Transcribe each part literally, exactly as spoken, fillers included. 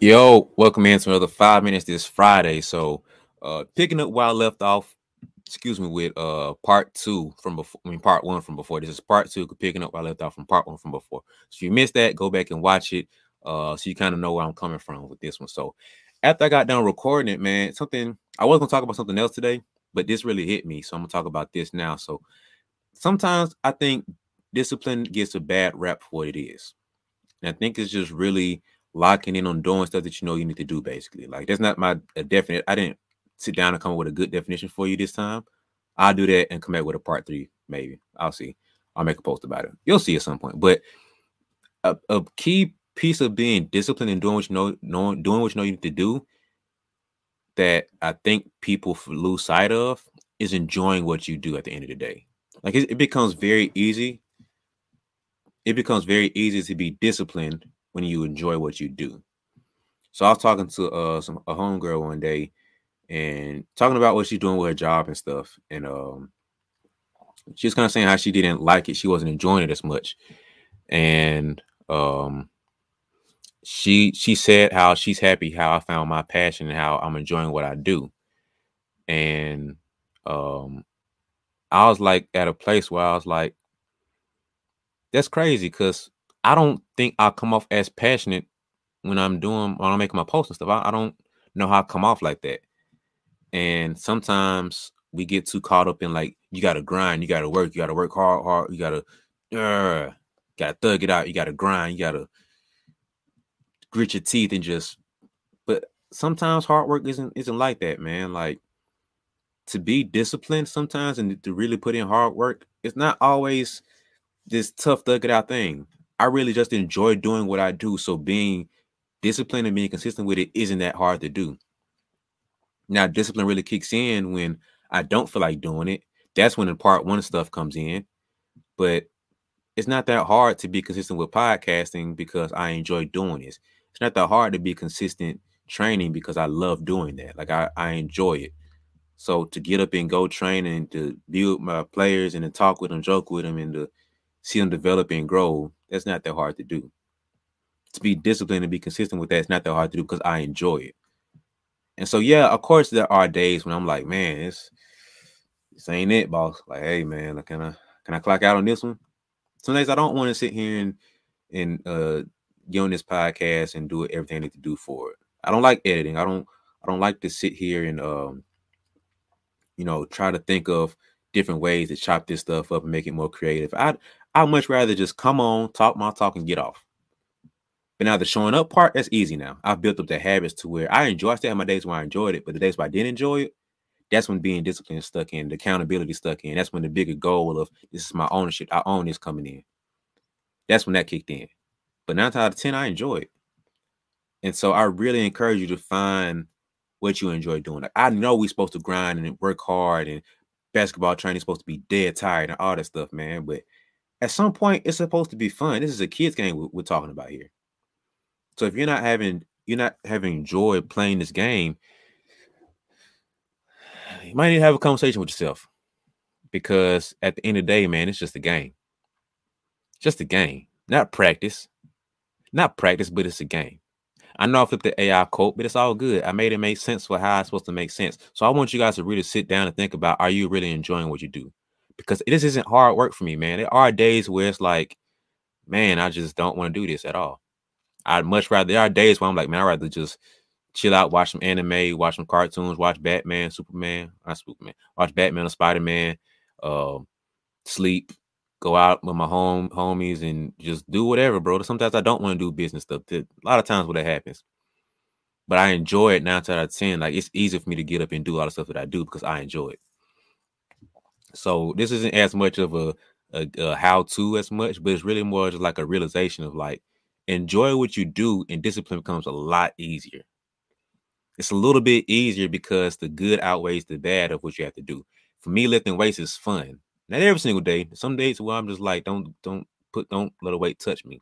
Yo, welcome in to another five minutes this Friday. So, uh, picking up where I left off, excuse me, with uh part two from before, I mean, part one from before. This is part two, picking up where I left off from part one from before. So, if you missed that, go back and watch it. Uh, so you kind of know where I'm coming from with this one. So, after I got done recording it, man, something I was gonna talk about something else today, but this really hit me. So, I'm gonna talk about this now. So, sometimes I think discipline gets a bad rap for what it is, and I think it's just really locking in on doing stuff that you know you need to do, basically. Like, that's not my a definite. I didn't sit down and come up with a good definition for you this time. I'll do that and come back with a part three, maybe. I'll see. I'll make a post about it. You'll see at some point. But a, a key piece of being disciplined and doing what you know, knowing, doing what you know you need to do, that I think people lose sight of, is enjoying what you do at the end of the day. Like, it, it becomes very easy. It becomes very easy to be disciplined when you enjoy what you do. So I was talking to uh, some a homegirl one day and talking about what she's doing with her job and stuff. And um, she was kind of saying how she didn't like it. She wasn't enjoying it as much. And um, she she said how she's happy, how I found my passion and how I'm enjoying what I do. And um, I was like at a place where I was like, that's crazy, because I don't think I come off as passionate when I'm doing, when I'm making my posts and stuff. I, I don't know how I come off like that. And sometimes we get too caught up in, like, you got to grind, you got to work, you got to work hard, hard, you got to, uh, got to thug it out, you got to grind, you got to grit your teeth and just, but sometimes hard work isn't, isn't like that, man. Like, to be disciplined sometimes and to really put in hard work, it's not always this tough thug it out thing. I really just enjoy doing what I do. So being disciplined and being consistent with it isn't that hard to do. Now, discipline really kicks in when I don't feel like doing it. That's when the part one stuff comes in. But it's not that hard to be consistent with podcasting because I enjoy doing this. It's not that hard to be consistent training because I love doing that. Like, I, I enjoy it. So to get up and go train and to be with my players and to talk with them, joke with them, and to see them develop and grow, that's not that hard to do. To be disciplined and be consistent with that, it's not that hard to do because I enjoy it. And so, yeah, of course, there are days when I'm like, man, it's, this ain't it, boss. Like, hey, man, can I can I clock out on this one? Some days I don't want to sit here and and uh, get on this podcast and do everything I need to do for it. I don't like editing. I don't I don't like to sit here and um, you know, try to think of different ways to chop this stuff up and make it more creative. I I'd much rather just come on, talk my talk, and get off. But now the showing up part, that's easy now. I've built up the habits to where I enjoy. I still have my days where I enjoyed it, but the days where I didn't enjoy it, that's when being disciplined stuck in, the accountability stuck in. That's when the bigger goal of this is my ownership, I own this coming in. That's when that kicked in. But nine out of ten, I enjoy it. And so I really encourage you to find what you enjoy doing. Like, I know we're supposed to grind and work hard, and basketball training is supposed to be dead tired and all that stuff, man. But at some point, it's supposed to be fun. This is a kids game we're talking about here. So if you're not having you're not having joy playing this game, you might need to have a conversation with yourself, because at the end of the day, man, it's just a game. Just a game, not practice, not practice, but it's a game. I know I flipped the A I quote, but it's all good. I made it make sense for how it's supposed to make sense. So I want you guys to really sit down and think about: are you really enjoying what you do? Because this isn't hard work for me, man. There are days where it's like, man, I just don't want to do this at all. I'd much rather, there are days where I'm like, man, I'd rather just chill out, watch some anime, watch some cartoons, watch Batman, Superman, not Superman, watch Batman or Spider-Man, uh, sleep, go out with my home homies and just do whatever, bro. Sometimes I don't want to do business stuff. A lot of times when that happens. But I enjoy it nine out of ten. Like, it's easy for me to get up and do a lot of stuff that I do because I enjoy it. So this isn't as much of a, a, a how-to as much, but it's really more just like a realization of, like, enjoy what you do, and discipline becomes a lot easier. It's a little bit easier because the good outweighs the bad of what you have to do. For me, lifting weights is fun. Not every single day. Some days where I'm just like, don't don't put don't let a weight touch me.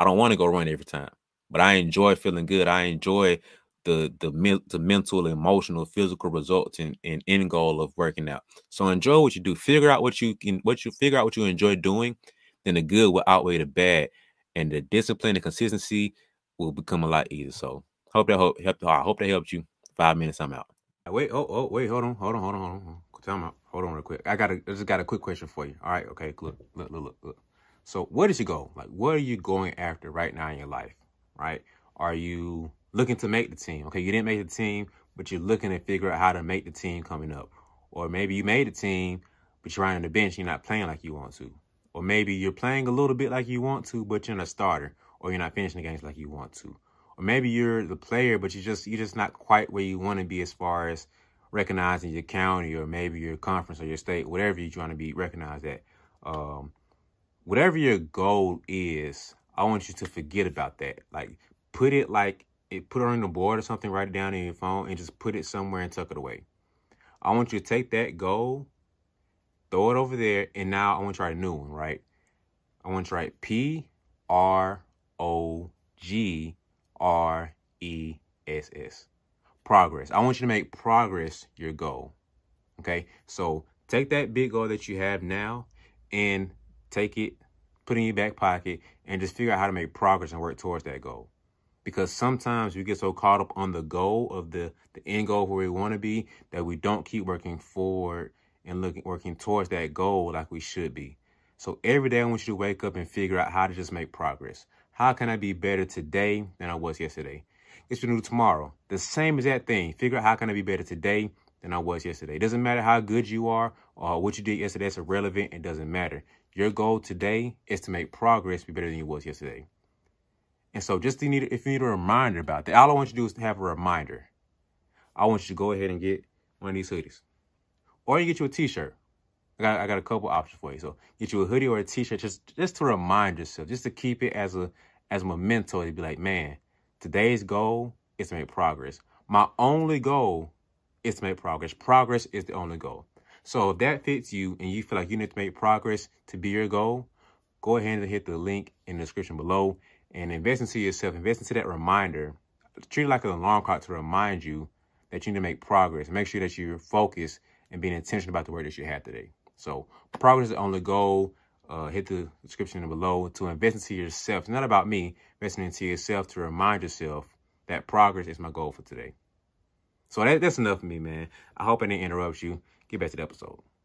I don't want to go run every time, but I enjoy feeling good. I enjoy The, the the mental, emotional, physical results and, and end goal of working out. So enjoy what you do. Figure out what you can, what you figure out what you enjoy doing. Then the good will outweigh the bad, and the discipline and consistency will become a lot easier. So Hope that hope helped. I hope that helped you. Five minutes, I'm out. Wait, oh, oh, wait, hold on, hold on, hold on, hold on. Time out. Hold on real quick. I got a, I just got a quick question for you. All right, okay, look, look, look, look, look. So where does your goal? Like, what are you going after right now in your life, right? Are you looking to make the team? Okay, you didn't make the team, but you're looking to figure out how to make the team coming up. Or maybe you made the team, but you're right on the bench, you're not playing like you want to. Or maybe you're playing a little bit like you want to, but you're not a starter, or you're not finishing the games like you want to. Or maybe you're the player, but you just you're just not quite where you want to be as far as recognizing your county or maybe your conference or your state, whatever you're trying to be recognized at. Um, whatever your goal is, I want you to forget about that. Like, put it like it put it on the board or something, write it down in your phone and just put it somewhere and tuck it away. I want you to take that goal, throw it over there, and now I want you to write a new one, right? I want you to write P R O G R E S S. Progress. I want you to make progress your goal. Okay, so take that big goal that you have now and take it, put it in your back pocket, and just figure out how to make progress and work towards that goal. Because sometimes we get so caught up on the goal of the, the end goal where we want to be that we don't keep working forward and looking working towards that goal like we should be. So every day I want you to wake up and figure out how to just make progress. How can I be better today than I was yesterday? It's your new tomorrow. The same exact thing. Figure out how can I be better today than I was yesterday. It doesn't matter how good you are or what you did yesterday. It's irrelevant. It doesn't matter. Your goal today is to make progress, be better than you was yesterday. And so just if you need, if you need a reminder about that, all I want you to do is to have a reminder. I want you to go ahead and get one of these hoodies. Or you get you a t-shirt. I got, I got a couple options for you. So get you a hoodie or a t-shirt just, just to remind yourself, just to keep it as a as a memento to be like, man, today's goal is to make progress. My only goal is to make progress. Progress is the only goal. So if that fits you and you feel like you need to make progress to be your goal, go ahead and hit the link in the description below and invest into yourself. Invest into that reminder. Treat it like an alarm clock to remind you that you need to make progress. Make sure that you're focused and being intentional about the work that you have today. So progress is the only goal. Uh, hit the description below to invest into yourself. It's not about me. Investing into yourself to remind yourself that progress is my goal for today. So that, that's enough for me, man. I hope I didn't interrupt you. Get back to the episode.